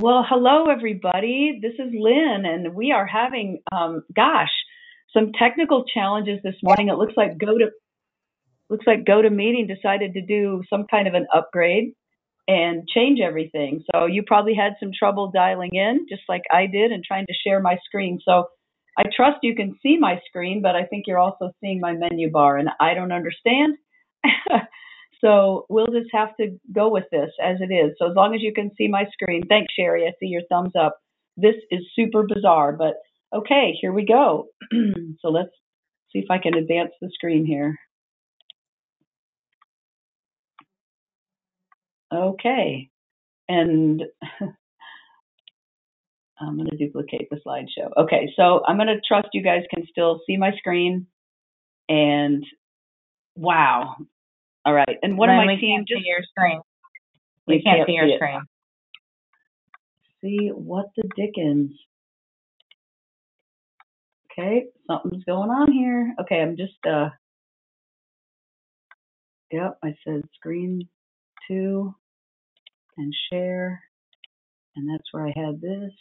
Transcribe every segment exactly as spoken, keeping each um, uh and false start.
Well, hello, everybody. This is Lynn, and we are having, um, gosh, some technical challenges this morning. It looks like Go to looks like GoToMeeting decided to do some kind of an upgrade and change everything. So you probably had some trouble dialing in, just like I did, and trying to share my screen. So I trust you can see my screen, but I think you're also seeing my menu bar, and I don't understand. So we'll just have to go with this as it is. So as long as you can see my screen. Thanks, Sherry. I see your thumbs up. This is super bizarre, but okay, here we go. So let's see if I can advance the screen here. Okay. And I'm going to duplicate the slideshow. Okay, so I'm going to trust you guys can still see my screen. And wow. All right, and one Lynn, of my we team can't just see your screen. We, we can't, can't see your see screen. See what the dickens? Okay, something's going on here. Okay, I'm just uh. Yep, I said screen two and share, and that's where I had this.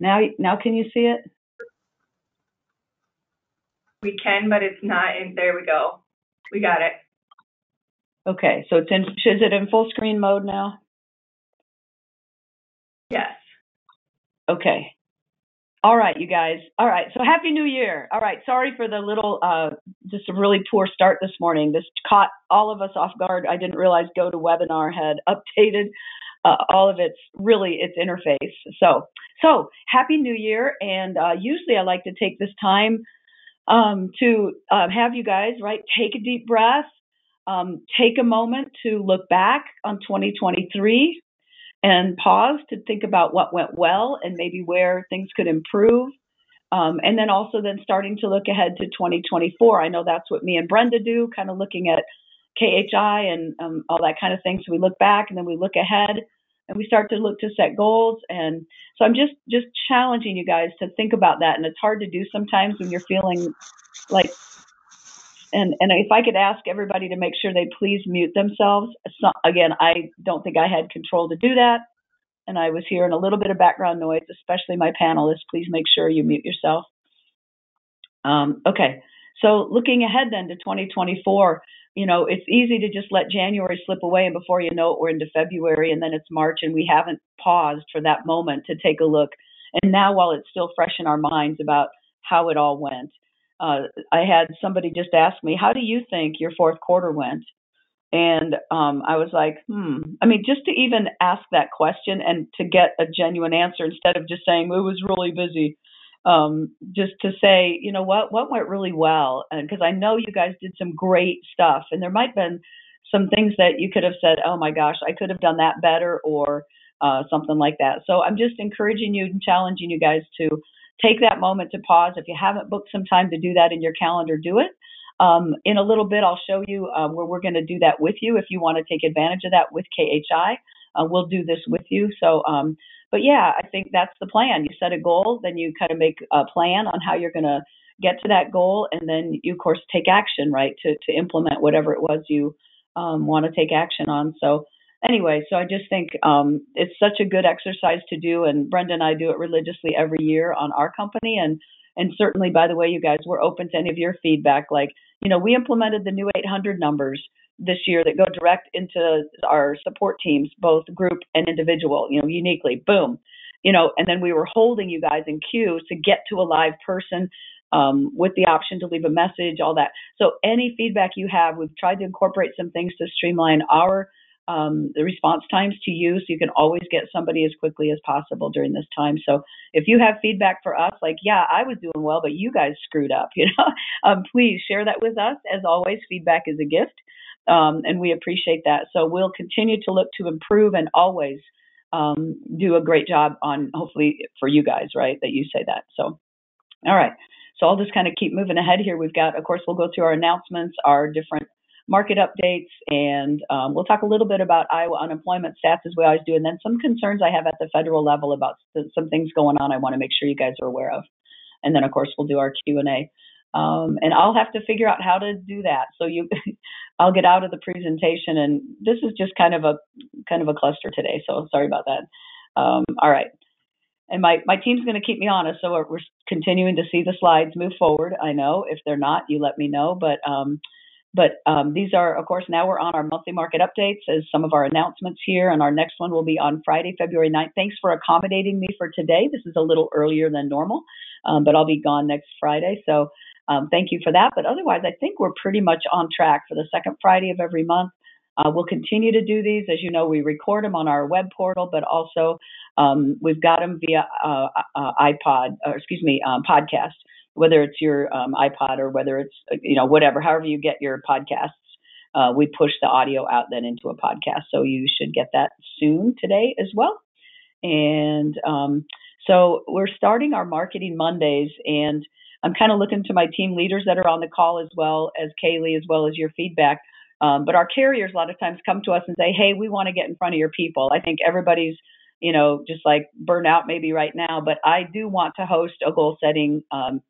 Now, now can you see it? We can, but it's not in. There we go. We got it. Okay, so it's in. Is it in full screen mode now? Yes. Okay. All right, you guys. All right. So happy New Year. All right. Sorry for the little, uh, just a really poor start this morning. This caught all of us off guard. I didn't realize GoToWebinar had updated uh, all of its really its interface. So so happy New Year. And uh, usually I like to take this time. Um, to uh, have you guys, right, take a deep breath, um, take a moment to look back on twenty twenty-three and pause to think about what went well and maybe where things could improve. Um, and then also then starting to look ahead to twenty twenty-four. I know that's what me and Brenda do, kind of looking at K H I and um, all that kind of thing. So we look back and then we look ahead and we start to look to set goals. And so I'm just, just challenging you guys to think about that. And it's hard to do sometimes when you're feeling like, and, and if I could ask everybody to make sure they please mute themselves. Not, again, I don't think I had control to do that. And I was hearing a little bit of background noise, especially my panelists. Please make sure you mute yourself. Um, okay. So looking ahead then to twenty twenty-four, you know, it's easy to just let January slip away, and before you know it, we're into February, and then it's March, and we haven't paused for that moment to take a look. And now, while it's still fresh in our minds about how it all went, uh, I had somebody just ask me, how do you think your fourth quarter went? And um, I was like, hmm. I mean, just to even ask that question and to get a genuine answer instead of just saying, it was really busy. Um, just to say, you know, what, what went really well? And because I know you guys did some great stuff, and there might have been some things that you could have said, oh my gosh, I could have done that better, or uh, something like that. So I'm just encouraging you and challenging you guys to take that moment to pause. If you haven't booked some time to do that in your calendar, do it. Um, in a little bit, I'll show you uh, where we're going to do that with you. If you want to take advantage of that with K H I, uh, we'll do this with you. So, um, But yeah, I think that's the plan. You set a goal, then you kind of make a plan on how you're going to get to that goal. And then you, of course, take action, right, to, to implement whatever it was you um, want to take action on. So anyway, so I just think um, it's such a good exercise to do. And Brenda and I do it religiously every year on our company. And and certainly, by the way, you guys, we're open to any of your feedback. Like, you know, we implemented the new eight hundred numbers this year that go direct into our support teams, both group and individual, you know, uniquely, boom, you know, and then we were holding you guys in queue to get to a live person um, with the option to leave a message, all that. So any feedback you have, we've tried to incorporate some things to streamline our um, the response times to you, so you can always get somebody as quickly as possible during this time. So if you have feedback for us, like, yeah, I was doing well, but you guys screwed up, you know, um, please share that with us. As always, feedback is a gift. Um, and we appreciate that. So we'll continue to look to improve and always um, do a great job on, hopefully for you guys, right, that you say that. So, all right. So I'll just kind of keep moving ahead here. We've got, of course, we'll go through our announcements, our different market updates, and um, we'll talk a little bit about Iowa unemployment stats as we always do, and then some concerns I have at the federal level about some things going on I want to make sure you guys are aware of. And then, of course, we'll do our Q and A. Um, and I'll have to figure out how to do that. So you, I'll get out of the presentation, and this is just kind of a kind of a cluster today. So sorry about that. Um, all right. And my, my team's going to keep me honest. So we're, we're continuing to see the slides move forward. I know if they're not, you let me know. But um, but um, these are, of course, now we're on our monthly market updates as some of our announcements here. And our next one will be on Friday, February ninth. Thanks for accommodating me for today. This is a little earlier than normal, um, but I'll be gone next Friday. So um, thank you for that. But otherwise, I think we're pretty much on track for the second Friday of every month. Uh, we'll continue to do these. As you know, we record them on our web portal, but also um, we've got them via uh, uh, iPod, or excuse me, um, podcast, whether it's your um, iPod or whether it's, you know, whatever, however you get your podcasts. Uh, we push the audio out then into a podcast. So you should get that soon today as well. And um, so we're starting our Marketing Mondays, and I'm kind of looking to my team leaders that are on the call as well as Kaylee, as well as your feedback. Um, but our carriers a lot of times come to us and say, hey, we want to get in front of your people. I think everybody's, you know, just like burned out maybe right now, but I do want to host a goal setting um,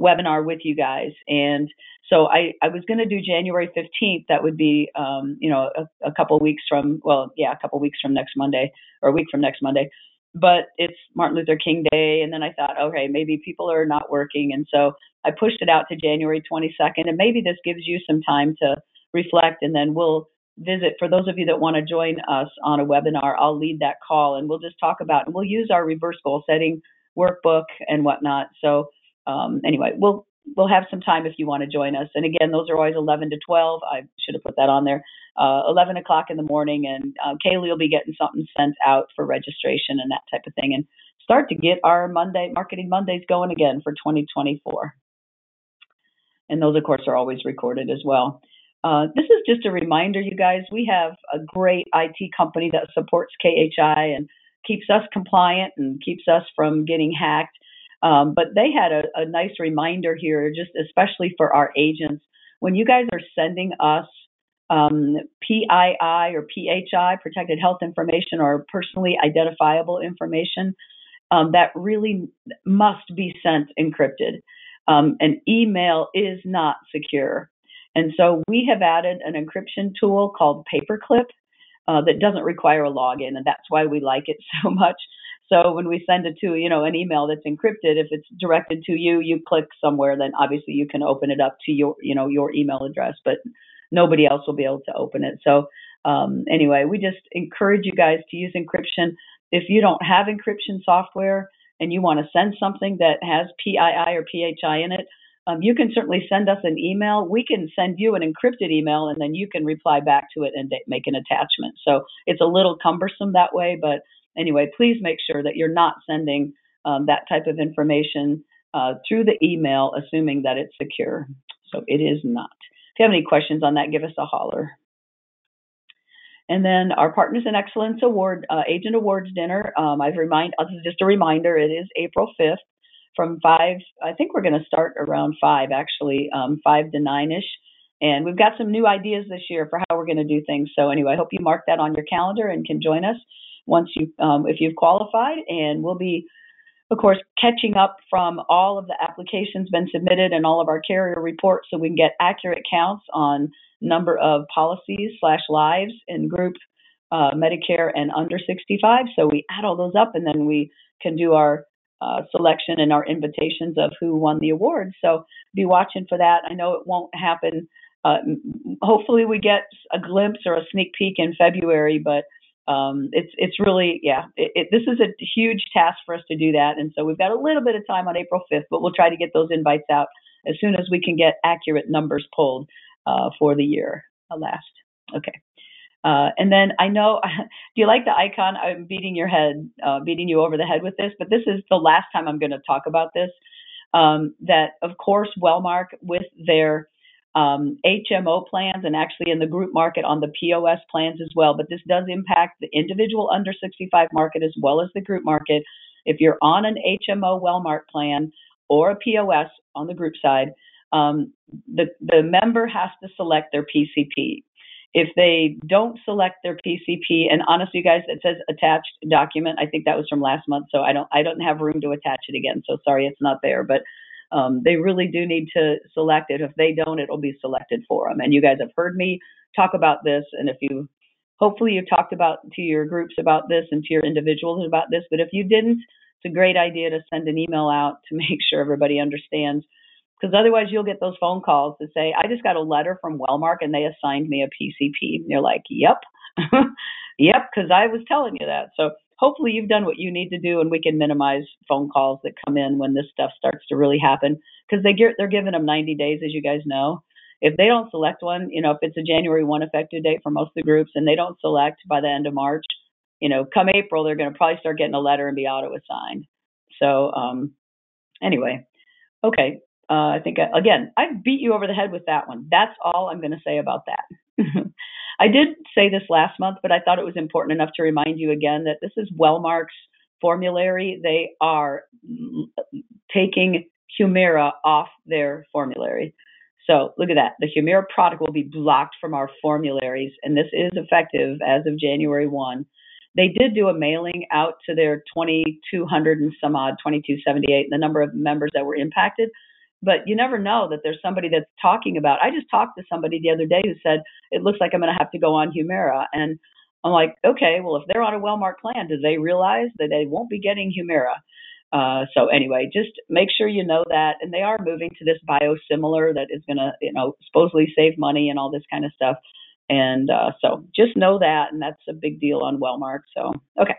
webinar with you guys. And so I, I was going to do January fifteenth. That would be, um, you know, a, a couple weeks from, well, yeah, a couple weeks from next Monday or a week from next Monday. But it's Martin Luther King Day. And then I thought, okay, maybe people are not working. And so I pushed it out to January twenty-second. And maybe this gives you some time to reflect, and then we'll visit. For those of you that want to join us on a webinar, I'll lead that call, and we'll just talk about, and we'll use our reverse goal setting workbook and whatnot. So um, anyway, we'll we'll have some time if you want to join us. And again, those are always eleven to twelve. I should have put that on there. Uh, eleven o'clock in the morning, and uh, Kaylee will be getting something sent out for registration and that type of thing, and start to get our Monday Marketing Mondays going again for twenty twenty-four. And those, of course, are always recorded as well. Uh, this is just a reminder, you guys, we have a great I T company that supports K H I and keeps us compliant and keeps us from getting hacked. Um, but they had a, a nice reminder here, just especially for our agents. When you guys are sending us um, P I I or P H I, protected health information or personally identifiable information, um, that really must be sent encrypted. Um, an email is not secure. And so we have added an encryption tool called Paperclip uh, that doesn't require a login, and that's why we like it so much. So when we send it to, you know, an email that's encrypted, if it's directed to you, you click somewhere, then obviously you can open it up to your, you know, your email address, but nobody else will be able to open it. So um, anyway, we just encourage you guys to use encryption. If you don't have encryption software and you want to send something that has P I I or P H I in it, Um, you can certainly send us an email. We can send you an encrypted email, and then you can reply back to it and make an attachment. So it's a little cumbersome that way. But anyway, please make sure that you're not sending um, that type of information uh, through the email, assuming that it's secure. So it is not. If you have any questions on that, give us a holler. And then our Partners in Excellence Award, uh, Agent Awards Dinner. Um, I've remind, this is just a reminder, it is April fifth. From five, I think we're going to start around five, actually, um, five to nine-ish. And we've got some new ideas this year for how we're going to do things. So anyway, I hope you mark that on your calendar and can join us once you, um, if you've qualified. And we'll be, of course, catching up from all of the applications been submitted and all of our carrier reports so we can get accurate counts on number of policies slash lives in group uh, Medicare and under sixty-five. So we add all those up, and then we can do our Uh, selection and our invitations of who won the award. So be watching for that. I know it won't happen. Uh, hopefully we get a glimpse or a sneak peek in February, but um, it's it's really, yeah, it, it, this is a huge task for us to do that. And so we've got a little bit of time on April fifth, but we'll try to get those invites out as soon as we can get accurate numbers pulled uh, for the year last. Okay. Uh, and then I know, do you like the icon? I'm beating your head, uh, beating you over the head with this, but this is the last time I'm going to talk about this, um, that of course, Wellmark with their um, H M O plans and actually in the group market on the P O S plans as well, but this does impact the individual under sixty-five market as well as the group market. If you're on an H M O Wellmark plan or a P O S on the group side, um, the, the member has to select their P C P. If they don't select their P C P, and honestly, you guys, it says attached document. I think that was from last month, so I don't I don't have room to attach it again. So sorry, it's not there. But Um, they really do need to select it. If they don't, it'll be selected for them. And you guys have heard me talk about this. And if you, hopefully you talked about to your groups about this and to your individuals about this. But if you didn't, it's a great idea to send an email out to make sure everybody understands. Because otherwise you'll get those phone calls to say, I just got a letter from Wellmark and they assigned me a P C P. And you're like, yep, yep, because I was telling you that. So hopefully you've done what you need to do, and we can minimize phone calls that come in when this stuff starts to really happen, because they get, they're giving them ninety days, as you guys know. If they don't select one, you know, if it's a January first effective date for most of the groups and they don't select by the end of March, you know, come April, they're going to probably start getting a letter and be auto-assigned. So um, anyway, okay. Uh, I think, I, again, I beat you over the head with that one. That's all I'm going to say about that. I did say this last month, but I thought it was important enough to remind you again that this is Wellmark's formulary. They are taking Humira off their formulary. So look at that. The Humira product will be blocked from our formularies, and this is effective as of January first. They did do a mailing out to their twenty-two hundred and some odd, twenty-two seventy-eight, the number of members that were impacted. But you never know that there's somebody that's talking about. I just talked to somebody the other day who said, it looks like I'm going to have to go on Humira. And I'm like, okay, well, if they're on a Wellmark plan, do they realize that they won't be getting Humira? Uh, so anyway, just make sure you know that. And they are moving to this biosimilar that is going to, you know, supposedly save money and all this kind of stuff. And uh, so just know that. And that's a big deal on Wellmark. So, okay.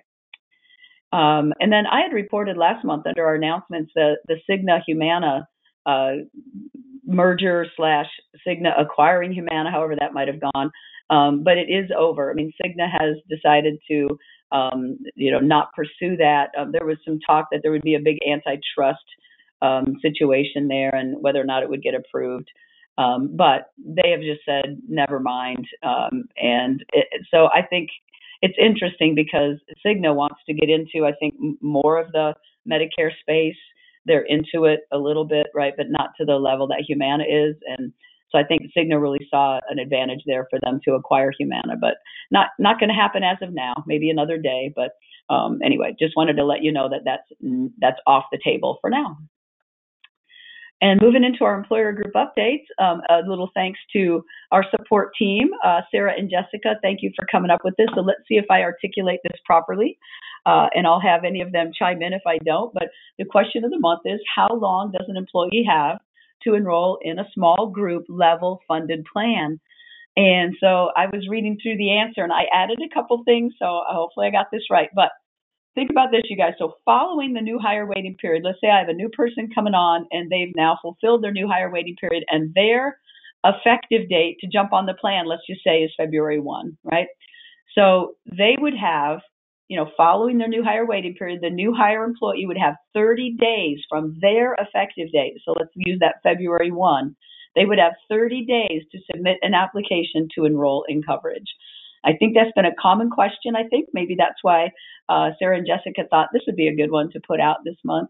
Um, and then I had reported last month under our announcements that the Cigna Humana Uh, merger slash Cigna acquiring Humana, however that might have gone. Um, but it is over. I mean, Cigna has decided to, um, you know, not pursue that. Um, there was some talk that there would be a big antitrust um, situation there and whether or not it would get approved. Um, but they have just said, never mind. Um, and it, so I think it's interesting because Cigna wants to get into, I think, more of the Medicare space. They're into it a little bit, right, but not to the level that Humana is. And so I think Cigna really saw an advantage there for them to acquire Humana, but not not going to happen as of now, maybe another day. But um, anyway, just wanted to let you know that that's, that's off the table for now. And moving into our employer group updates, um, a little thanks to our support team, uh, Sarah and Jessica. Thank you for coming up with this. So let's see if I articulate this properly, uh, and I'll have any of them chime in if I don't. But the question of the month is, how long does an employee have to enroll in a small group level funded plan? And so I was reading through the answer, and I added a couple things, so hopefully I got this right. But think about this, you guys. So following the new hire waiting period, let's say I have a new person coming on and they've now fulfilled their new hire waiting period and their effective date to jump on the plan, let's just say, is February first, right? So they would have, you know, following their new hire waiting period, the new hire employee would have thirty days from their effective date. So let's use that February first. They would have thirty days to submit an application to enroll in coverage. I think that's been a common question. I think maybe that's why uh, Sarah and Jessica thought this would be a good one to put out this month.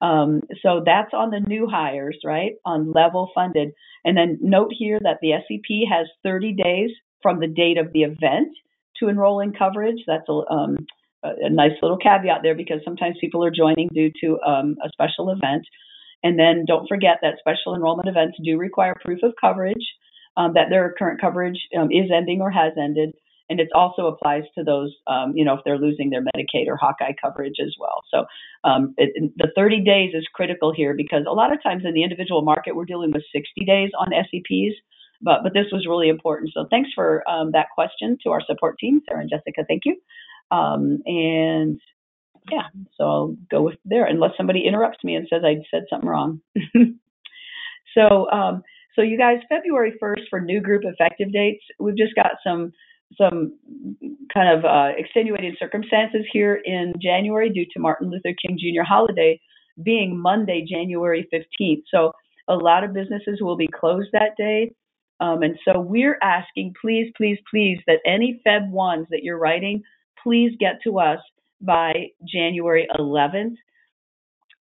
Um, so that's on the new hires, right, on level funded. And then note here that the S E P has thirty days from the date of the event to enroll in coverage. That's a, um, a nice little caveat there, because sometimes people are joining due to um, a special event. And then don't forget that special enrollment events do require proof of coverage, um, that their current coverage um, is ending or has ended. And it also applies to those, um, you know, if they're losing their Medicaid or Hawkeye coverage as well. So um, it, the thirty days is critical here, because a lot of times in the individual market, we're dealing with sixty days on S E Ps, but, but this was really important. So thanks for um, that question to our support team, Sarah and Jessica, thank you. Um, and yeah, so I'll go with there, unless somebody interrupts me and says I said something wrong. so, um, so you guys, February first for new group effective dates, we've just got some some kind of uh, extenuating circumstances here in January due to Martin Luther King Junior holiday being Monday, January fifteenth. So a lot of businesses will be closed that day. Um, and so we're asking, please, please, please, that any Feb first that you're writing, please get to us by January eleventh.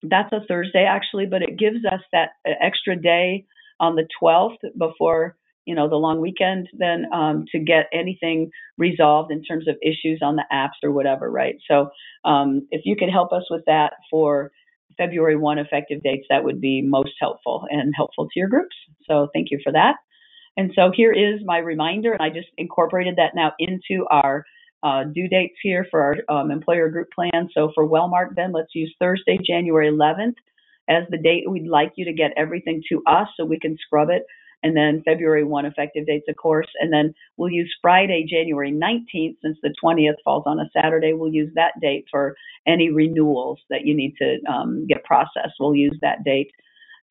That's a Thursday, actually, but it gives us that extra day on the twelfth before, you know, the long weekend, then um, to get anything resolved in terms of issues on the apps or whatever, right? So um, if you could help us with that for February first effective dates, that would be most helpful and helpful to your groups. So thank you for that. And so here is my reminder, and I just incorporated that now into our uh, due dates here for our um, employer group plan. So for Walmart, then let's use Thursday, January eleventh as the date we'd like you to get everything to us so we can scrub it. And then February first effective dates, of course. And then we'll use Friday, January nineteenth, since the twentieth falls on a Saturday. We'll use that date for any renewals that you need to um, get processed. We'll use that date.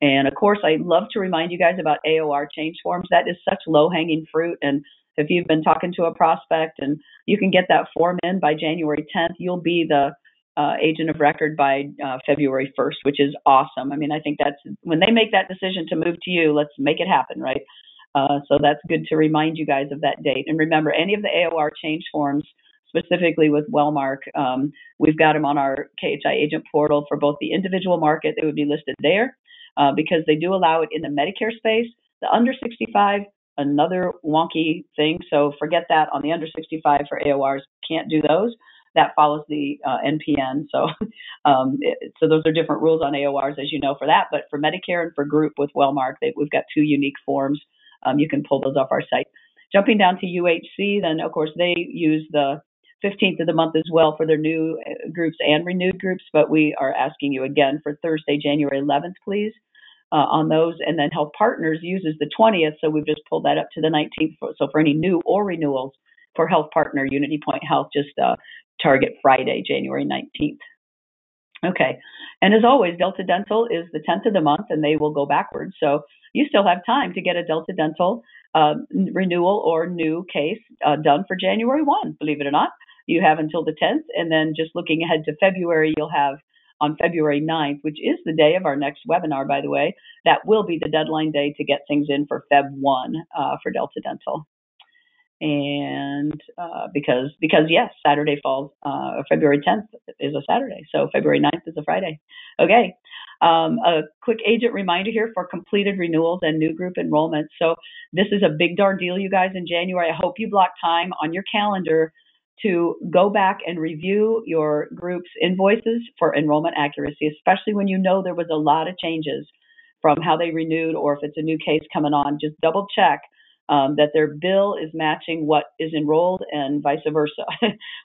And of course, I love to remind you guys about A O R change forms. That is such low-hanging fruit. And if you've been talking to a prospect and you can get that form in by January tenth, you'll be the uh, agent of record by uh, February first, which is awesome. I mean, I think that's when they make that decision to move to you, let's make it happen, right? Uh, so that's good to remind you guys of that date. And remember, any of the A O R change forms, specifically with Wellmark, um, we've got them on our K H I agent portal for both the individual market. They would be listed there. Uh, because they do allow it in the Medicare space. The under sixty-five, another wonky thing. So forget that on the under sixty-five for A O Rs, can't do those. That follows the uh, N P N. So, um, it, so those are different rules on A O Rs, as you know, for that. But for Medicare and for group with Wellmark, they, we've got two unique forms. Um, you can pull those off our site. Jumping down to U H C, then, of course, they use the fifteenth of the month as well for their new groups and renewed groups, but we are asking you again for Thursday, January eleventh, please, uh, on those. And then Health Partners uses the twentieth, so we've just pulled that up to the nineteenth. So for any new or renewals for Health Partner Unity Point Health, just uh, target Friday, January nineteenth. Okay, and as always, Delta Dental is the tenth of the month, and they will go backwards. So you still have time to get a Delta Dental uh, renewal or new case uh, done for January first, believe it or not. You have until the tenth, and then just looking ahead to February, you'll have on February ninth, which is the day of our next webinar, by the way, that will be the deadline day to get things in for February first uh, for Delta Dental. And uh, because, because yes, Saturday falls, uh, February tenth is a Saturday, so February ninth is a Friday. Okay, um, a quick agent reminder here for completed renewals and new group enrollments. So this is a big darn deal, you guys, in January. I hope you block time on your calendar to go back and review your group's invoices for enrollment accuracy, especially when you know there was a lot of changes from how they renewed or if it's a new case coming on. Just double check um, that their bill is matching what is enrolled and vice versa.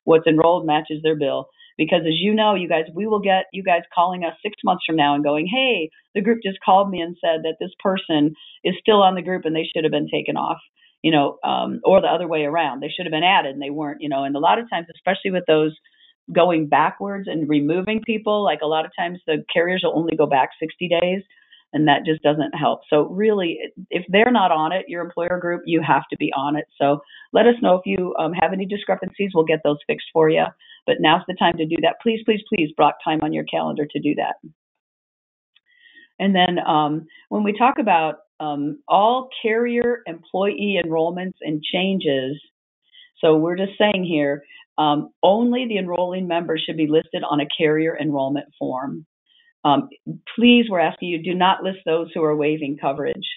What's enrolled matches their bill. Because as you know, you guys, we will get you guys calling us six months from now and going, hey, the group just called me and said that this person is still on the group and they should have been taken off. You know, um, or the other way around. They should have been added and they weren't, you know, and a lot of times, especially with those going backwards and removing people, like a lot of times the carriers will only go back sixty days and that just doesn't help. So really, if they're not on it, your employer group, you have to be on it. So let us know if you um, have any discrepancies, we'll get those fixed for you. But now's the time to do that. Please, please, please block time on your calendar to do that. And then um, when we talk about Um, all carrier employee enrollments and changes. So we're just saying here, um, only the enrolling members should be listed on a carrier enrollment form. Um, please, we're asking you, do not list those who are waiving coverage,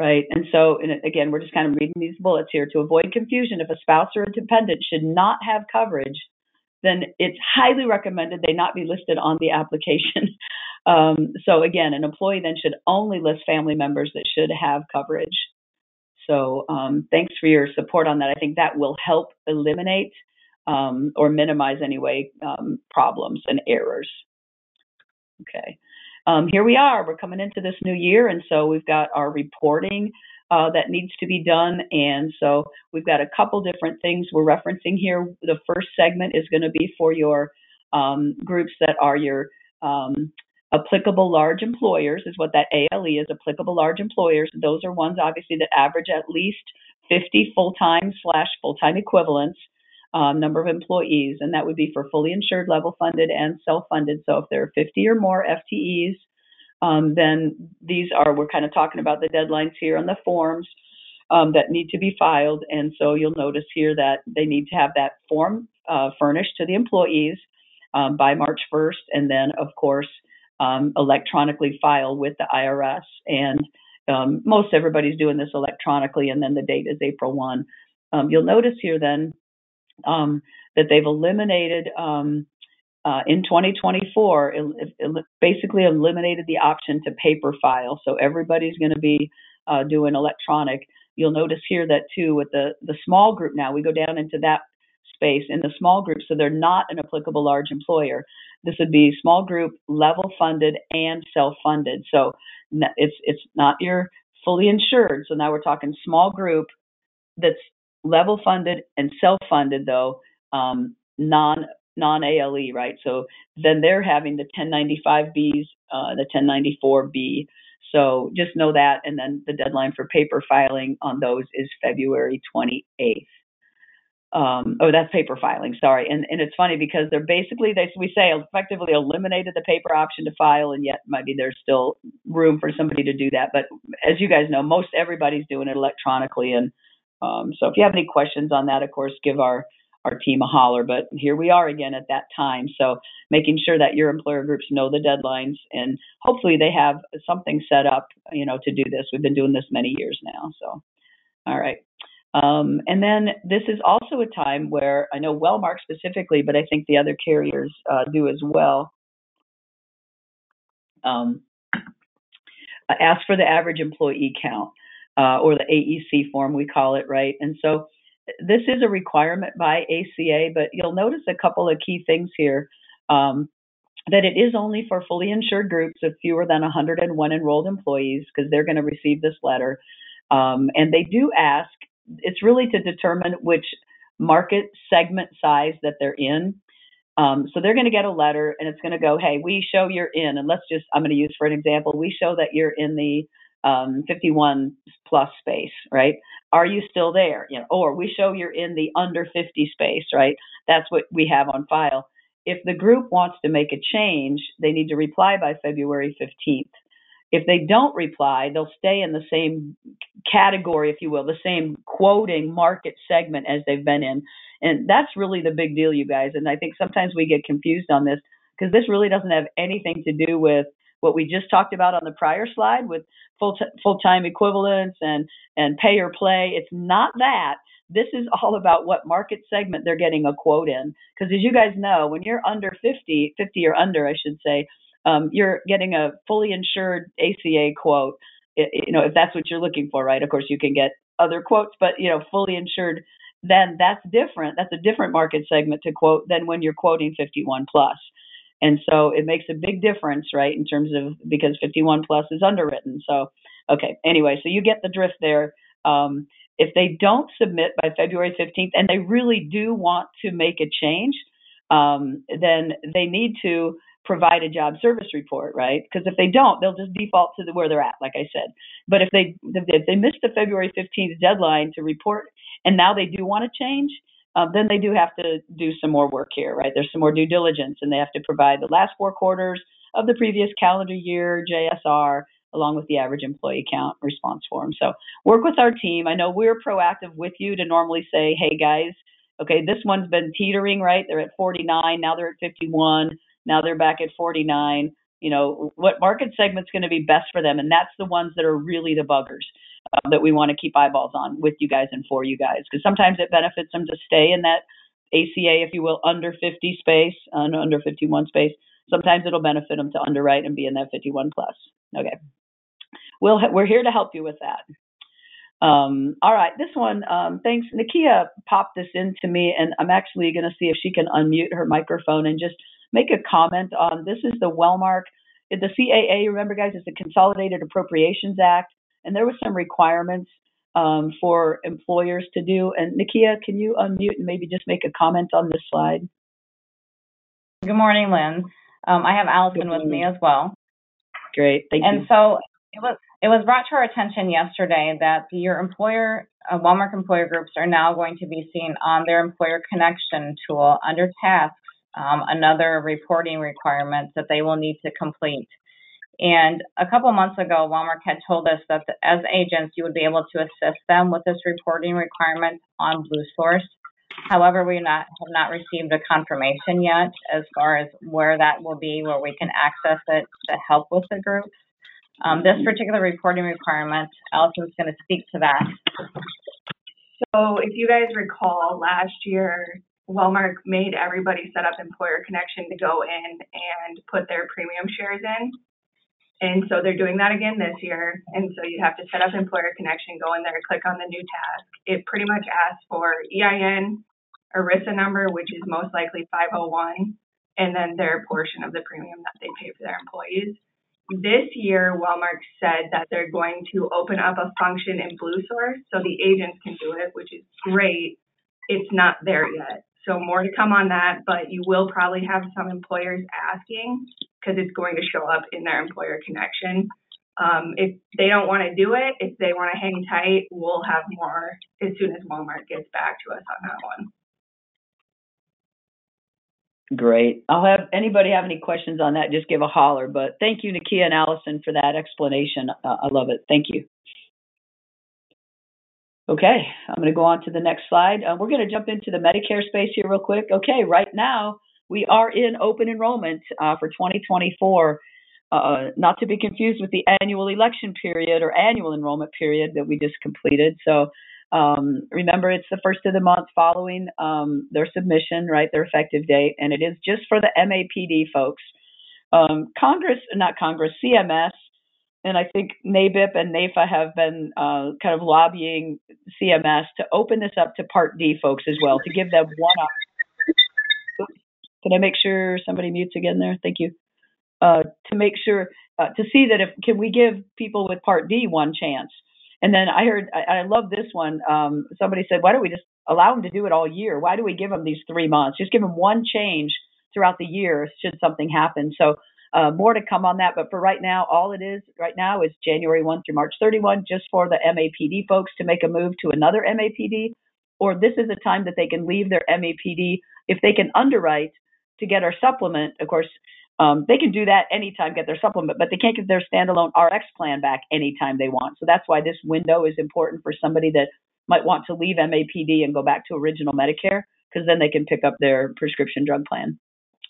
right? And so, and again, we're just kind of reading these bullets here. To avoid confusion, if a spouse or a dependent should not have coverage, then it's highly recommended they not be listed on the application. Um, so again, an employee then should only list family members that should have coverage. So um, thanks for your support on that. I think that will help eliminate um, or minimize anyway um, problems and errors. Okay, um, here we are. We're coming into this new year, and so we've got our reporting Uh, that needs to be done. And so we've got a couple different things we're referencing here. The first segment is going to be for your um, groups that are your um, applicable large employers, is what that A L E is, applicable large employers. Those are ones, obviously, that average at least fifty full-time slash full-time equivalents um, number of employees. And that would be for fully insured, level funded, and self-funded. So if there are fifty or more F T Es, Um, then these are, we're kind of talking about the deadlines here on the forms um, that need to be filed. And so you'll notice here that they need to have that form uh, furnished to the employees um, by March first, and then, of course, um, electronically file with the I R S. And um, most everybody's doing this electronically, and then the date is April first. Um, you'll notice here then um, that they've eliminated um, uh, in twenty twenty-four, it, it basically eliminated the option to paper file. So everybody's going to be uh, doing electronic. You'll notice here that too with the, the small group now, we go down into that space in the small group. So they're not an applicable large employer. This would be small group, level funded and self-funded. So it's, it's not your fully insured. So now we're talking small group that's level funded and self-funded though, um, non non-A L E, right? So then they're having the ten ninety-five Bs, uh, the ten ninety-four B. So just know that. And then the deadline for paper filing on those is February twenty-eighth. Um, oh, that's paper filing. Sorry. And and it's funny because they're basically, they, we say effectively eliminated the paper option to file, and yet maybe there's still room for somebody to do that. But as you guys know, most everybody's doing it electronically. And um, so if you have any questions on that, of course, give our, our team a holler. But here we are again at that time. So making sure that your employer groups know the deadlines, and hopefully they have something set up, you know, to do this. We've been doing this many years now. So, all right. Um, and then this is also a time where I know Wellmark specifically, but I think the other carriers uh, do as well. Um, ask for the average employee count, uh, or the A E C form, we call it, right? And so this is a requirement by A C A, but you'll notice a couple of key things here, um, that it is only for fully insured groups of fewer than one hundred and one enrolled employees, because they're going to receive this letter. Um, and they do ask, it's really to determine which market segment size that they're in. Um, so they're going to get a letter and it's going to go, hey, we show you're in, and let's just, I'm going to use for an example, we show that you're in the um, fifty-one plus space, right? Are you still there? You know, or we show you're in the under fifty space, right? That's what we have on file. If the group wants to make a change, they need to reply by February fifteenth. If they don't reply, they'll stay in the same category, if you will, the same quoting market segment as they've been in. And that's really the big deal, you guys. And I think sometimes we get confused on this, because this really doesn't have anything to do with what we just talked about on the prior slide with full full-time equivalents and, and pay or play. It's not that. This is all about what market segment they're getting a quote in. Because as you guys know, when you're under fifty, fifty or under, I should say, Um, you're getting a fully insured A C A quote, you know, if that's what you're looking for, right? Of course, you can get other quotes, but, you know, fully insured, then that's different. That's a different market segment to quote than when you're quoting fifty-one plus. And so it makes a big difference, right, in terms of, because fifty-one plus is underwritten. So, okay, anyway, so you get the drift there. Um, if they don't submit by February fifteenth, and they really do want to make a change, um, then they need to provide a job service report, right? Because if they don't, they'll just default to the, where they're at, like I said. But if they if they miss the February fifteenth deadline to report, and now they do want to change, uh, then they do have to do some more work here, right? There's some more due diligence, and they have to provide the last four quarters of the previous calendar year, J S R, along with the average employee count response form. So work with our team. I know we're proactive with you to normally say, hey, guys, okay, this one's been teetering, right? They're at forty-nine, now they're at fifty-one. Now they're back at forty-nine, you know, what market segment's going to be best for them. And that's the ones that are really the buggers uh, that we want to keep eyeballs on with you guys and for you guys, because sometimes it benefits them to stay in that A C A, if you will, under fifty space, uh, under fifty-one space. Sometimes it'll benefit them to underwrite and be in that fifty-one plus. Okay. We'll, we're here to help you with that. Um, all right, this one, um, thanks. Nakia popped this into me, and I'm actually going to see if she can unmute her microphone and just make a comment on, this is the Wellmark, the C A A, remember guys, it's the Consolidated Appropriations Act, and there was some requirements um, for employers to do. And Nakia, can you unmute and maybe just make a comment on this slide? Good morning, Lynn. Um, I have Allison with me as well. Great, thank you. And so it was, it was brought to our attention yesterday that your employer, uh, Wellmark employer groups are now going to be seen on their employer connection tool under tasks. Um, another reporting requirement that they will need to complete. And a couple months ago, Walmart had told us that the, as agents, you would be able to assist them with this reporting requirement on Blue Source. However, we not, have not received a confirmation yet as far as where that will be, where we can access it to help with the groups. Um, this particular reporting requirement, Allison's going to speak to that. So if you guys recall last year, Walmart made everybody set up Employer Connection to go in and put their premium shares in. And so they're doing that again this year. And so you have to set up Employer Connection, go in there, click on the new task. It pretty much asks for E I N, ERISA number, which is most likely five oh one, and then their portion of the premium that they pay for their employees. This year, Walmart said that they're going to open up a function in Blue Source so the agents can do it, which is great. It's not there yet. So more to come on that, but you will probably have some employers asking because it's going to show up in their Employer Connection. Um, if they don't want to do it, if they want to hang tight, we'll have more as soon as Walmart gets back to us on that one. Great. I'll have anybody have any questions on that, just give a holler. But thank you, Nakia and Allison, for that explanation. Uh, I love it. Thank you. Okay, I'm going to go on to the next slide. Uh, we're going to jump into the Medicare space here real quick. Okay, right now we are in open enrollment uh, for twenty twenty-four, uh, not to be confused with the annual election period or annual enrollment period that we just completed. So um, remember, it's the first of the month following um, their submission, right, their effective date, and it is just for the M A P D folks. Um, Congress, not Congress, C M S, and I think NABIP and NAFA have been uh, kind of lobbying C M S to open this up to Part D folks as well, to give them one option. Can I make sure somebody mutes again there? Thank you. Uh, to make sure, uh, to see that if, can we give people with Part D one chance? And then I heard, I, I love this one. Um, somebody said, why don't we just allow them to do it all year? Why do we give them these three months? Just give them one change throughout the year should something happen. So Uh, more to come on that, but for right now, all it is right now is January first through March thirty-first, just for the M A P D folks to make a move to another M A P D, or this is a time that they can leave their M A P D if they can underwrite to get our supplement. Of course, um, they can do that anytime, get their supplement, but they can't get their standalone R X plan back anytime they want. So that's why this window is important for somebody that might want to leave M A P D and go back to original Medicare, because then they can pick up their prescription drug plan.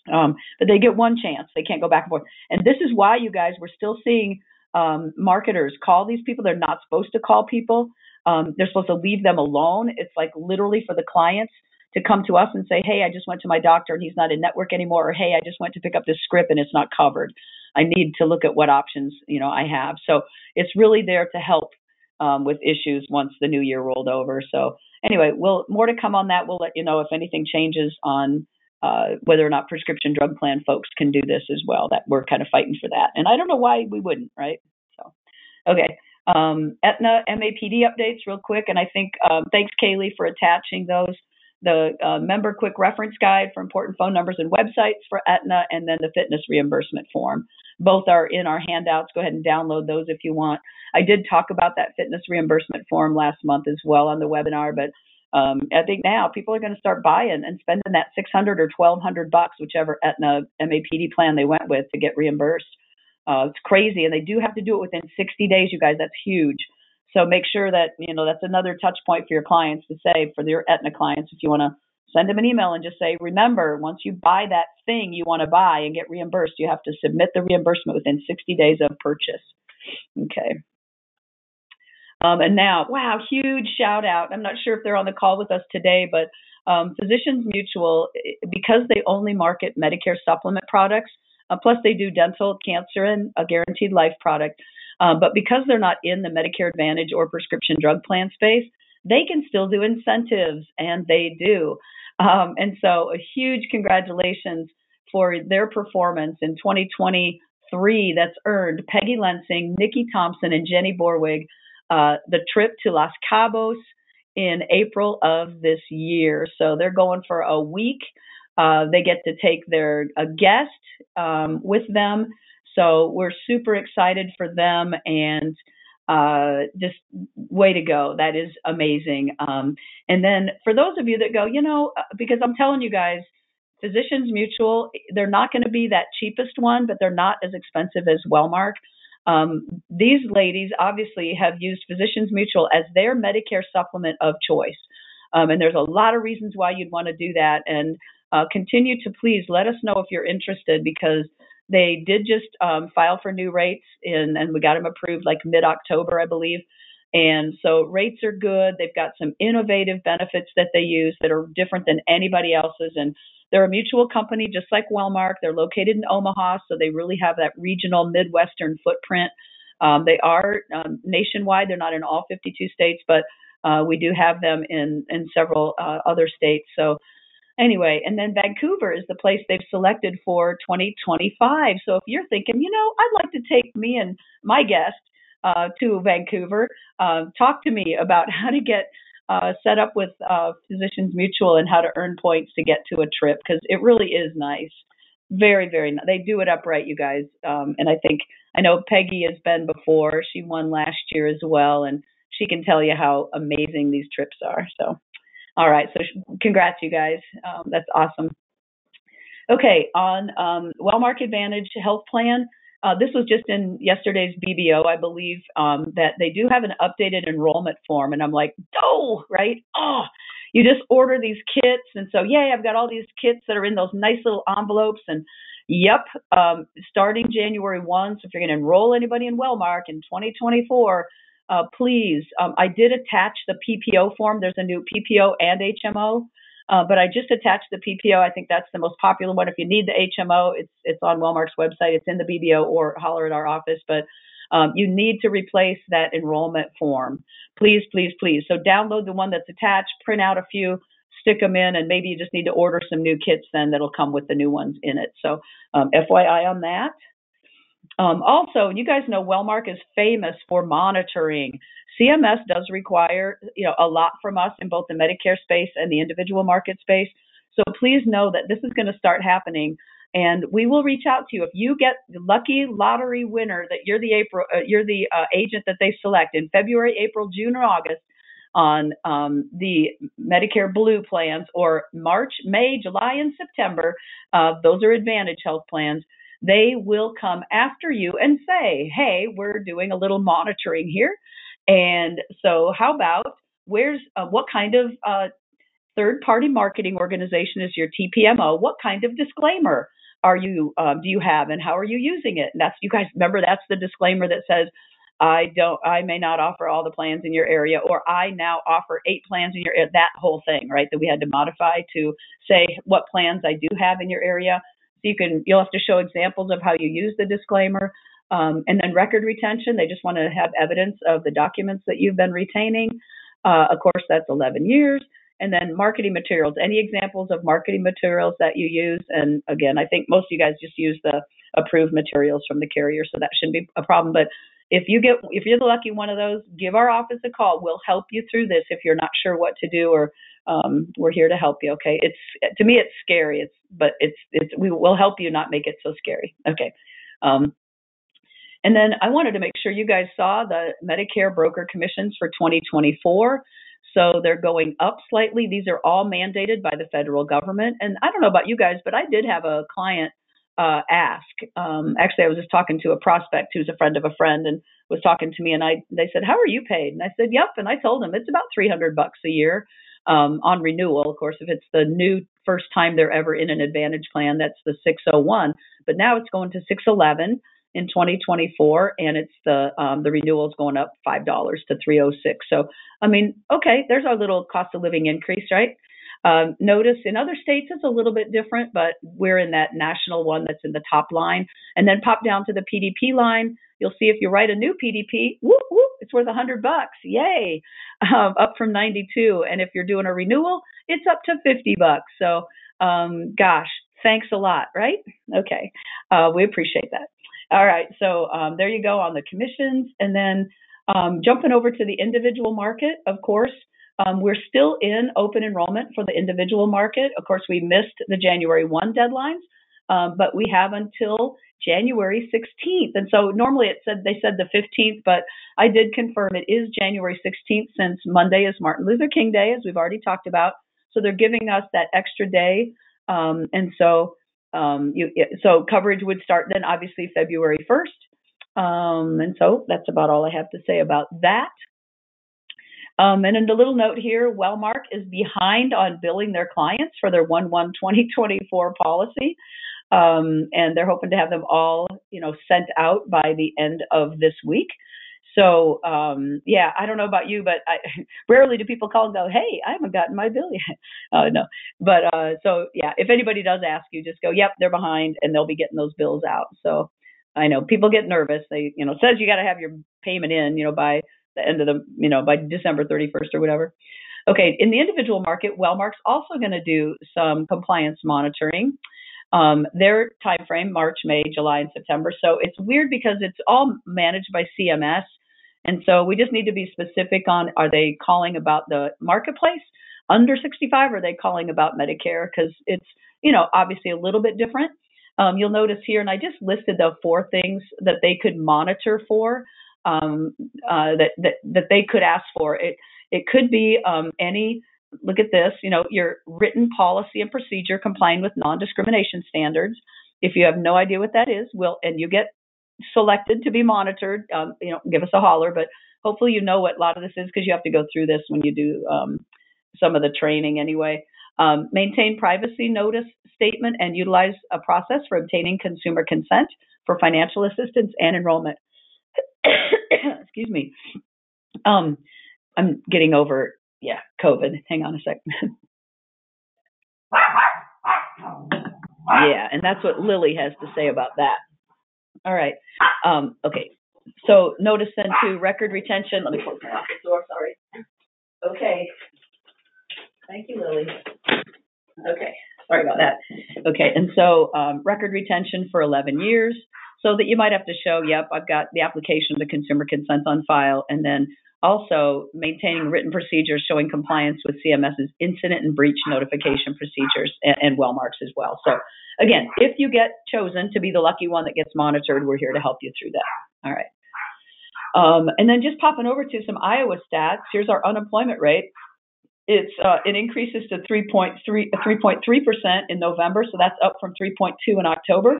Um, but they get one chance. They can't go back and forth. And this is why, you guys, we're still seeing um, marketers call these people. They're not supposed to call people. Um, they're supposed to leave them alone. It's like literally for the clients to come to us and say, hey, I just went to my doctor and he's not in network anymore. Or, hey, I just went to pick up this script and it's not covered. I need to look at what options, you know, I have. So it's really there to help um, with issues once the new year rolled over. So anyway, we'll more to come on that. We'll let you know if anything changes on Uh, whether or not prescription drug plan folks can do this as well, that we're kind of fighting for that. And I don't know why we wouldn't, right? So, okay. Um, Aetna M A P D updates real quick. And I think, um, thanks Kaylee for attaching those, the uh, member quick reference guide for important phone numbers and websites for Aetna, and then the fitness reimbursement form. Both are in our handouts. Go ahead and download those if you want. I did talk about that fitness reimbursement form last month as well on the webinar, but Um, I think now people are going to start buying and spending that six hundred or twelve hundred bucks, whichever Aetna M A P D plan they went with, to get reimbursed. Uh, it's crazy. And they do have to do it within sixty days, you guys. That's huge. So make sure that, you know, that's another touch point for your clients to say, for your Aetna clients, if you want to send them an email and just say, remember, once you buy that thing you want to buy and get reimbursed, you have to submit the reimbursement within sixty days of purchase. Okay. Um, and now, wow, huge shout out. I'm not sure if they're on the call with us today, but um, Physicians Mutual, because they only market Medicare supplement products, uh, plus they do dental, cancer, and a guaranteed life product. Uh, but because they're not in the Medicare Advantage or prescription drug plan space, they can still do incentives, and they do. Um, and so a huge congratulations for their performance in twenty twenty-three that's earned Peggy Lensing, Nikki Thompson, and Jenny Borwig Uh, the trip to Los Cabos in April of this year. So they're going for a week. Uh, they get to take their a guest um, with them. So we're super excited for them, and uh, just way to go. That is amazing. Um, and then for those of you that go, you know, because I'm telling you guys, Physicians Mutual, they're not going to be that cheapest one, but they're not as expensive as Wellmark. Um, these ladies obviously have used Physicians Mutual as their Medicare supplement of choice. Um, and there's a lot of reasons why you'd want to do that. And uh, continue to please let us know if you're interested, because they did just um, file for new rates in, and we got them approved like mid-October, I believe. And so rates are good. They've got some innovative benefits that they use that are different than anybody else's. And they're a mutual company, just like Wellmark. They're located in Omaha, so they really have that regional Midwestern footprint. Um, they are um, nationwide. They're not in all fifty-two states, but uh, we do have them in, in several uh, other states. So anyway, and then Vancouver is the place they've selected for twenty twenty-five. So if you're thinking, you know, I'd like to take me and my guest uh, to Vancouver, uh, talk to me about how to get Uh, set up with uh, Physicians Mutual and how to earn points to get to a trip, because it really is nice. Very, very nice. They do it upright, you guys. Um, and I think, I know Peggy has been before. She won last year as well, and she can tell you how amazing these trips are. So, all right. So congrats, you guys. Um, that's awesome. Okay, on um, Wellmark Advantage Health Plan. Uh, this was just in yesterday's B B O, I believe, um, that they do have an updated enrollment form. And I'm like, oh, right? Oh, you just order these kits. And so, yay, I've got all these kits that are in those nice little envelopes. And, yep, um, starting January first, so if you're going to enroll anybody in Wellmark in twenty twenty-four, uh, please, um, I did attach the P P O form. There's a new P P O and H M O. Uh, but I just attached the P P O. I think that's the most popular one. If you need the H M O, it's it's on Wellmark's website. It's in the B B O, or holler at our office. But um, you need to replace that enrollment form. Please, please, please. So download the one that's attached, print out a few, stick them in, and maybe you just need to order some new kits then that'll come with the new ones in it. So um, F Y I on that. Um, also, you guys know Wellmark is famous for monitoring. C M S does require, you know, a lot from us in both the Medicare space and the individual market space. So please know that this is going to start happening, and we will reach out to you if you get the lucky lottery winner that you're the April, uh, you're the uh, agent that they select in February, April, June, or August on um, the Medicare Blue plans, or March, May, July, and September. Uh, those are Advantage Health plans. They will come after you and say, hey, we're doing a little monitoring here. And so how about, where's uh, what kind of uh, third-party marketing organization is your T P M O? What kind of disclaimer are you um, do you have, and how are you using it? And that's, you guys remember, that's the disclaimer that says, I don't, I may not offer all the plans in your area, or I now offer eight plans in your area, that whole thing, right? That we had to modify to say what plans I do have in your area. So you can, you'll have to show examples of how you use the disclaimer. Um, and then record retention, they just want to have evidence of the documents that you've been retaining. Uh, of course, that's eleven years. And then marketing materials, any examples of marketing materials that you use. And again, I think most of you guys just use the approved materials from the carrier, so that shouldn't be a problem. But if you get, if you're the lucky one of those, give our office a call. We'll help you through this if you're not sure what to do, or um, we're here to help you. Okay, it's, to me it's scary, it's but it's it's we will help you not make it so scary. Okay, um, and then I wanted to make sure you guys saw the Medicare broker commissions for twenty twenty-four. So they're going up slightly. These are all mandated by the federal government. And I don't know about you guys, but I did have a client Uh, ask. Um, actually, I was just talking to a prospect who's a friend of a friend and was talking to me, and I they said, "How are you paid?" And I said, "Yep." And I told them it's about three hundred bucks a year um, on renewal. Of course, if it's the new first time they're ever in an Advantage plan, that's the six oh one. But now it's going to six eleven in twenty twenty-four, and it's the um, the renewal's going up five dollars to three oh six. So, I mean, okay, there's our little cost of living increase, right? Um, notice in other states it's a little bit different, but we're in that national one that's in the top line. And then pop down to the P D P line. You'll see if you write a new P D P, whoop, whoop, it's worth a hundred bucks. Yay, um, up from ninety-two. And if you're doing a renewal, it's up to fifty bucks. So, um, gosh, thanks a lot, right? Okay, uh, we appreciate that. All right, so um, there you go on the commissions. And then um, jumping over to the individual market, of course. Um, we're still in open enrollment for the individual market. Of course, we missed the January first deadlines, um, but we have until January sixteenth. And so normally it said, they said the fifteenth, but I did confirm it is January sixteenth, since Monday is Martin Luther King Day, as we've already talked about. So they're giving us that extra day. Um, and so um, you, so coverage would start then, obviously, February first. Um, and so that's about all I have to say about that. Um, and in the little note here, Wellmark is behind on billing their clients for their one one twenty twenty-four policy. Um, and they're hoping to have them all, you know, sent out by the end of this week. So, um, yeah, I don't know about you, but I, rarely do people call and go, hey, I haven't gotten my bill yet. Uh, no. But uh, so, yeah, if anybody does ask you, just go, yep, they're behind, and they'll be getting those bills out. So I know people get nervous. They, you know, says you got to have your payment in, you know, by the end of the, you know, by December thirty-first or whatever. Okay. In the individual market, Wellmark's also going to do some compliance monitoring. Um, their time frame, March, May, July, and September. So it's weird because it's all managed by C M S. And so we just need to be specific on, are they calling about the marketplace under sixty-five? Or are they calling about Medicare? Because it's, you know, obviously a little bit different. Um, you'll notice here, and I just listed the four things that they could monitor for, um, uh, that, that, that they could ask for. It, it could be um, any, look at this, you know, your written policy and procedure complying with non-discrimination standards. If you have no idea what that is, we'll, and you get selected to be monitored, um, you know, give us a holler, but hopefully you know what a lot of this is because you have to go through this when you do um, some of the training anyway. Um, maintain privacy notice statement and utilize a process for obtaining consumer consent for financial assistance and enrollment. Excuse me. Um, I'm getting over, yeah, COVID. Hang on a second. Yeah, and that's what Lily has to say about that. All right. Um, okay. So notice then to record retention. Let me close my office door. Sorry. Okay. Thank you, Lily. Okay, sorry about that. Okay, and so um, record retention for eleven years, so that you might have to show, yep, I've got the application, the consumer consent on file, and then also maintaining written procedures showing compliance with C M S's incident and breach notification procedures and, and Wellmark's as well. So again, if you get chosen to be the lucky one that gets monitored, we're here to help you through that. All right. Um, and then just popping over to some Iowa stats, here's our unemployment rate. It's, uh, it increases to three point three percent in November, so that's up from three point two in October.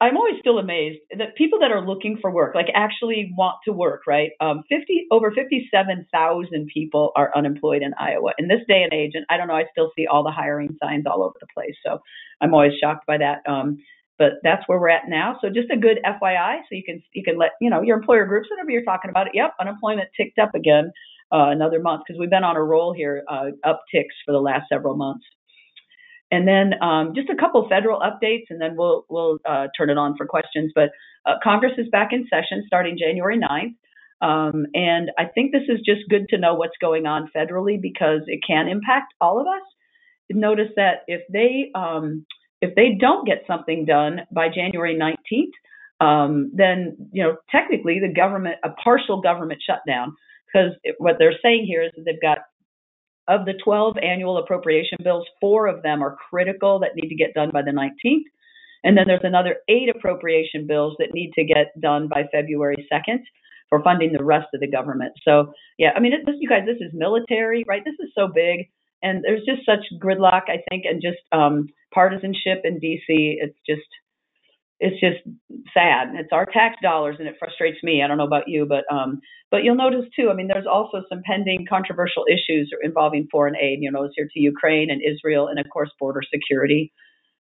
I'm always still amazed that people that are looking for work, like actually want to work, right? Um, fifty over fifty-seven thousand people are unemployed in Iowa in this day and age, and I don't know, I still see all the hiring signs all over the place, so I'm always shocked by that. Um, but that's where we're at now. So just a good F Y I, so you can you can let you know your employer groups whenever you're talking about it. Yep, unemployment ticked up again. Uh, another month, because we've been on a roll here, uh, upticks for the last several months. And then um, just a couple federal updates, and then we'll we'll uh, turn it on for questions. But uh, Congress is back in session starting January ninth. Um, and I think this is just good to know what's going on federally because it can impact all of us. Notice that if they, um, if they don't get something done by January nineteenth, um, then, you know, technically the government, a partial government shutdown. Because what they're saying here is that they've got, of the twelve annual appropriation bills, four of them are critical that need to get done by the nineteenth. And then there's another eight appropriation bills that need to get done by February second for funding the rest of the government. So, yeah, I mean, it, this, you guys, this is military, right? This is so big. And there's just such gridlock, I think, and just um, partisanship in D C. It's just... It's just sad. It's our tax dollars, and it frustrates me. I don't know about you, but um, but you'll notice too. I mean, there's also some pending controversial issues involving foreign aid. You know, it's here to Ukraine and Israel, and of course, border security.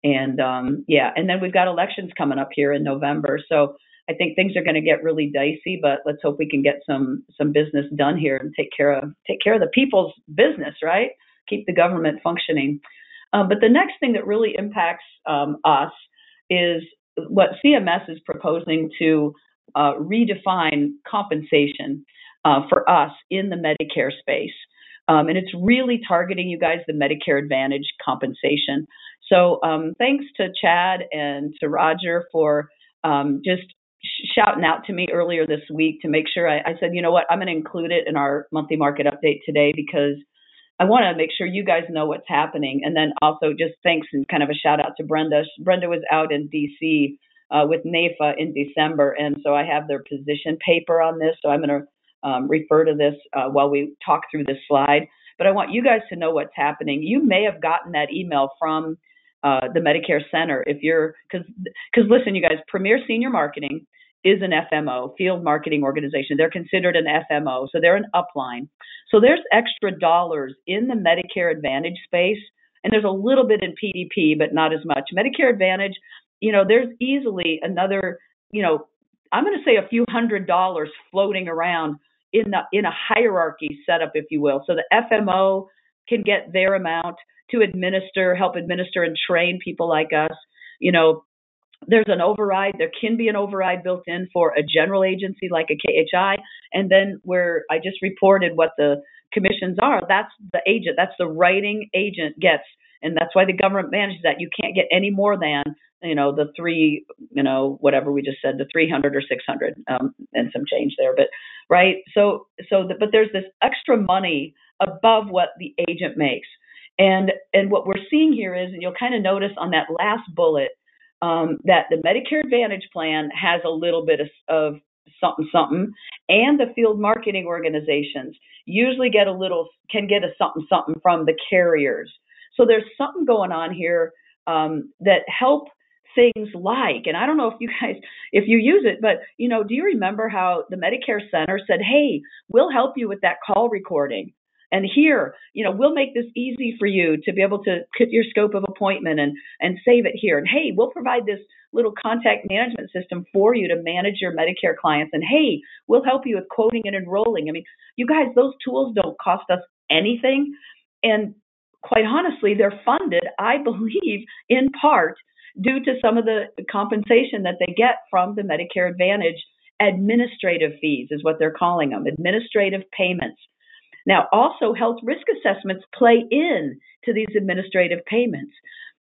And um, yeah, and then we've got elections coming up here in November. So I think things are going to get really dicey. But let's hope we can get some some business done here and take care of take care of the people's business, right? Keep the government functioning. Um, but the next thing that really impacts um, us is what C M S is proposing to uh, redefine compensation uh, for us in the Medicare space. Um, and it's really targeting, you guys, the Medicare Advantage compensation. So um, thanks to Chad and to Roger for um, just shouting out to me earlier this week to make sure I, I said, you know what, I'm going to include it in our monthly market update today because I want to make sure you guys know what's happening. And then also just thanks and kind of a shout out to Brenda. Brenda was out in D C uh, with NAFA in December. And so I have their position paper on this. So I'm going to um, refer to this uh, while we talk through this slide. But I want you guys to know what's happening. You may have gotten that email from uh, the Medicare Center if you're, because because listen, you guys, Premier Senior Marketing is an F M O, field marketing organization. They're considered an F M O, so they're an upline. So there's extra dollars in the Medicare Advantage space, and there's a little bit in P D P, but not as much. Medicare Advantage, you know, there's easily another, you know, I'm going to say a few hundred dollars floating around in the in a hierarchy setup, if you will. So the F M O can get their amount to administer, help administer and train people like us. You know, there's an override. There can be an override built in for a general agency like a K H I. And then where I just reported what the commissions are, that's the agent, that's the writing agent gets. And that's why the government manages that. You can't get any more than, you know, the three, you know, whatever we just said, the three hundred or six hundred um, and some change there. But right. So, so, the, but there's this extra money above what the agent makes. And, and what we're seeing here is, and you'll kind of notice on that last bullet, Um, that the Medicare Advantage plan has a little bit of, of something, something, and the field marketing organizations usually get a little, can get a something, something from the carriers. So there's something going on here um, that help things like, and I don't know if you guys, if you use it, but you know, do you remember how the Medicare Center said, hey, we'll help you with that call recording? And here, you know, we'll make this easy for you to be able to cut your scope of appointment and, and save it here. And hey, we'll provide this little contact management system for you to manage your Medicare clients. And hey, we'll help you with quoting and enrolling. I mean, you guys, those tools don't cost us anything. And quite honestly, they're funded, I believe, in part due to some of the compensation that they get from the Medicare Advantage administrative fees is what they're calling them, administrative payments. Now, also health risk assessments play in to these administrative payments.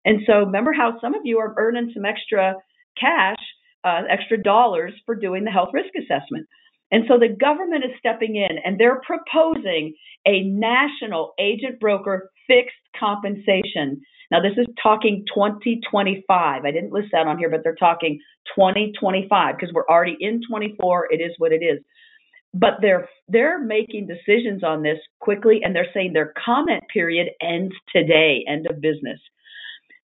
And so remember how some of you are earning some extra cash, uh, extra dollars for doing the health risk assessment. And so the government is stepping in and they're proposing a national agent broker fixed compensation. Now, this is talking twenty twenty-five. I didn't list that on here, but they're talking twenty twenty-five because we're already in twenty-four. It is what it is. But they're they're making decisions on this quickly, and they're saying their comment period ends today, end of business.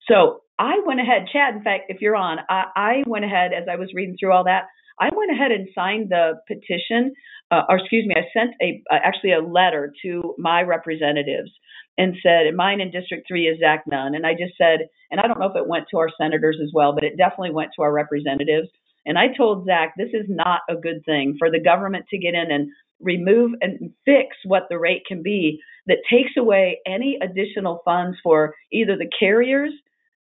So I went ahead, Chad, in fact, if you're on, I, I went ahead as I was reading through all that, I went ahead and signed the petition, uh, or excuse me, I sent a uh, actually a letter to my representatives and said, and mine in District three is Zach Nunn. And I just said, and I don't know if it went to our senators as well, but it definitely went to our representatives. And I told Zach, this is not a good thing for the government to get in and remove and fix what the rate can be that takes away any additional funds for either the carriers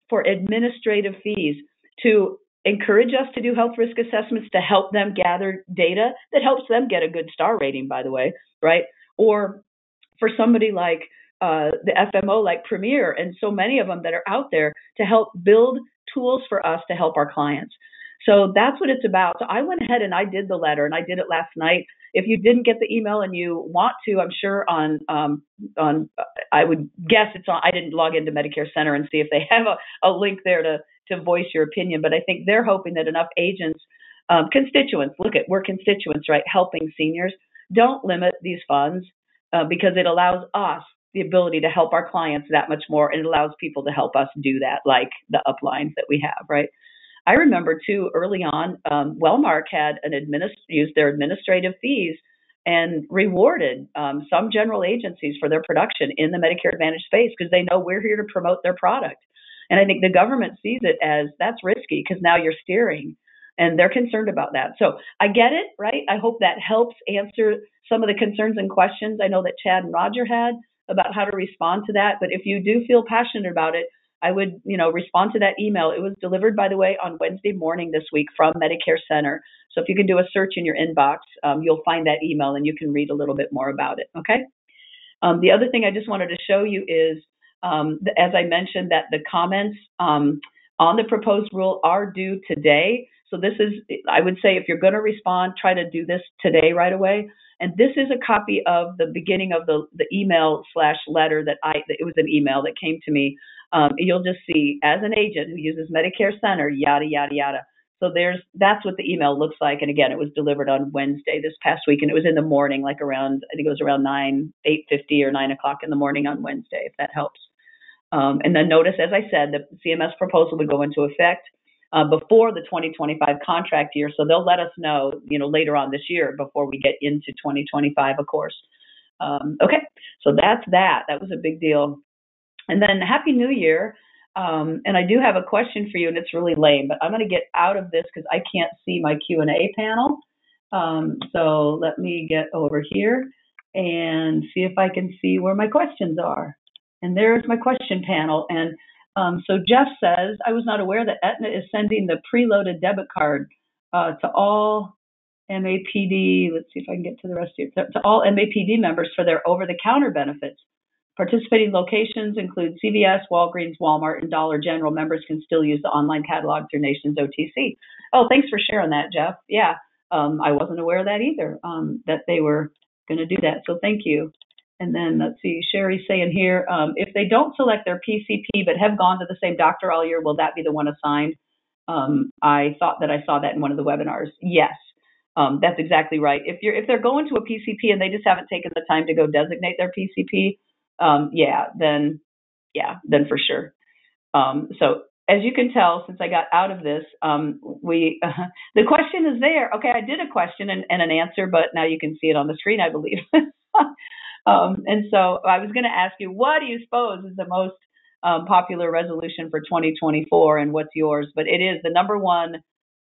for administrative fees to encourage us to do health risk assessments to help them gather data that helps them get a good star rating, by the way, right? Or for somebody like uh, the F M O, like Premier, and so many of them that are out there to help build tools for us to help our clients. So that's what it's about. So I went ahead and I did the letter, and I did it last night. If you didn't get the email and you want to, I'm sure on um, on I would guess it's on. I didn't log into Medicare Center and see if they have a, a link there to to voice your opinion. But I think they're hoping that enough agents, um, constituents, look at we're constituents, right? Helping seniors. Don't limit these funds uh, because it allows us the ability to help our clients that much more, and it allows people to help us do that, like the uplines that we have, right? I remember, too, early on, um, Wellmark had an administ- used their administrative fees and rewarded um, some general agencies for their production in the Medicare Advantage space because they know we're here to promote their product. And I think the government sees it as that's risky because now you're steering, and they're concerned about that. So I get it, right? I hope that helps answer some of the concerns and questions I know that Chad and Roger had about how to respond to that. But if you do feel passionate about it, I would, you know, respond to that email. It was delivered, by the way, on Wednesday morning this week from Medicare Center. So if you can do a search in your inbox, um, you'll find that email and you can read a little bit more about it. Okay. Um, the other thing I just wanted to show you is, um, the, as I mentioned, that the comments um, on the proposed rule are due today. So this is, I would say, if you're going to respond, try to do this today right away. And this is a copy of the beginning of the, the email slash letter that I, that it was an email that came to me. Um, you'll just see as an agent who uses Medicare Center, yada, yada, yada. So there's, that's what the email looks like. And again, it was delivered on Wednesday this past week, and it was in the morning, like around, I think it was around nine, eight fifty or nine o'clock in the morning on Wednesday, if that helps. Um, and then notice, as I said, the C M S proposal would go into effect uh, before the twenty twenty-five contract year. So they'll let us know, you know, later on this year before we get into twenty twenty-five, of course. Um, okay. So that's that, that was a big deal. And then Happy New Year. Um, and I do have a question for you, and it's really lame, but I'm going to get out of this because I can't see my Q and A panel. Um, so let me get over here and see if I can see where my questions are. And there's my question panel. And um, so Jeff says, I was not aware that Aetna is sending the preloaded debit card uh, to all M A P D, let's see if I can get to the rest of it, to all M A P D members for their over-the-counter benefits. Participating locations include C V S, Walgreens, Walmart, and Dollar General. Members can still use the online catalog through Nation's O T C. Oh, thanks for sharing that, Jeff. Yeah, um, I wasn't aware of that either, um, that they were going to do that. So thank you. And then let's see, Sherry's saying here, um, if they don't select their P C P but have gone to the same doctor all year, will that be the one assigned? Um, I thought that I saw that in one of the webinars. Yes. Um, that's exactly right. If you're if they're going to a P C P and they just haven't taken the time to go designate their P C P, um, yeah, then yeah, then for sure. Um, so as you can tell, since I got out of this, um, we uh, the question is there. Okay, I did a question and, and an answer, but now you can see it on the screen, I believe. um, and so I was going to ask you, what do you suppose is the most um, popular resolution for twenty twenty-four, and what's yours? But it is the number one.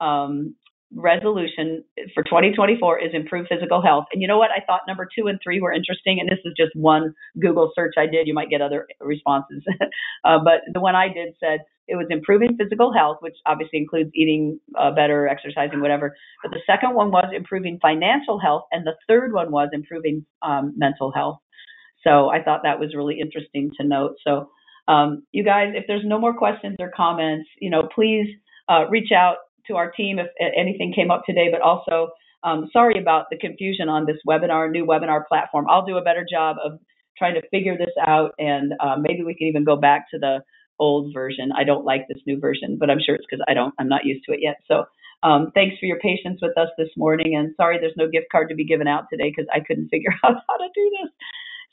Um, resolution for twenty twenty-four is improve physical health. And you know what? I thought number two and three were interesting. And this is just one Google search I did. You might get other responses. uh, but the one I did said it was improving physical health, which obviously includes eating uh, better, exercising, whatever. But the second one was improving financial health. And the third one was improving um, mental health. So I thought that was really interesting to note. So um, you guys, if there's no more questions or comments, you know, please uh, reach out to our team if anything came up today, but also um, sorry about the confusion on this webinar, new webinar platform. I'll do a better job of trying to figure this out, and uh, maybe we can even go back to the old version. I don't like this new version, but I'm sure it's because I don't, I'm not used to it yet. So um, thanks for your patience with us this morning, and sorry there's no gift card to be given out today because I couldn't figure out how to do this.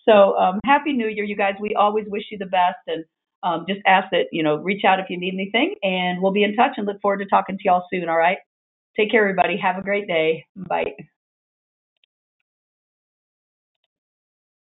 So um, Happy New Year, you guys. We always wish you the best, and Um, just ask that, you know, reach out if you need anything, and we'll be in touch and look forward to talking to y'all soon. All right. Take care, everybody. Have a great day. Bye.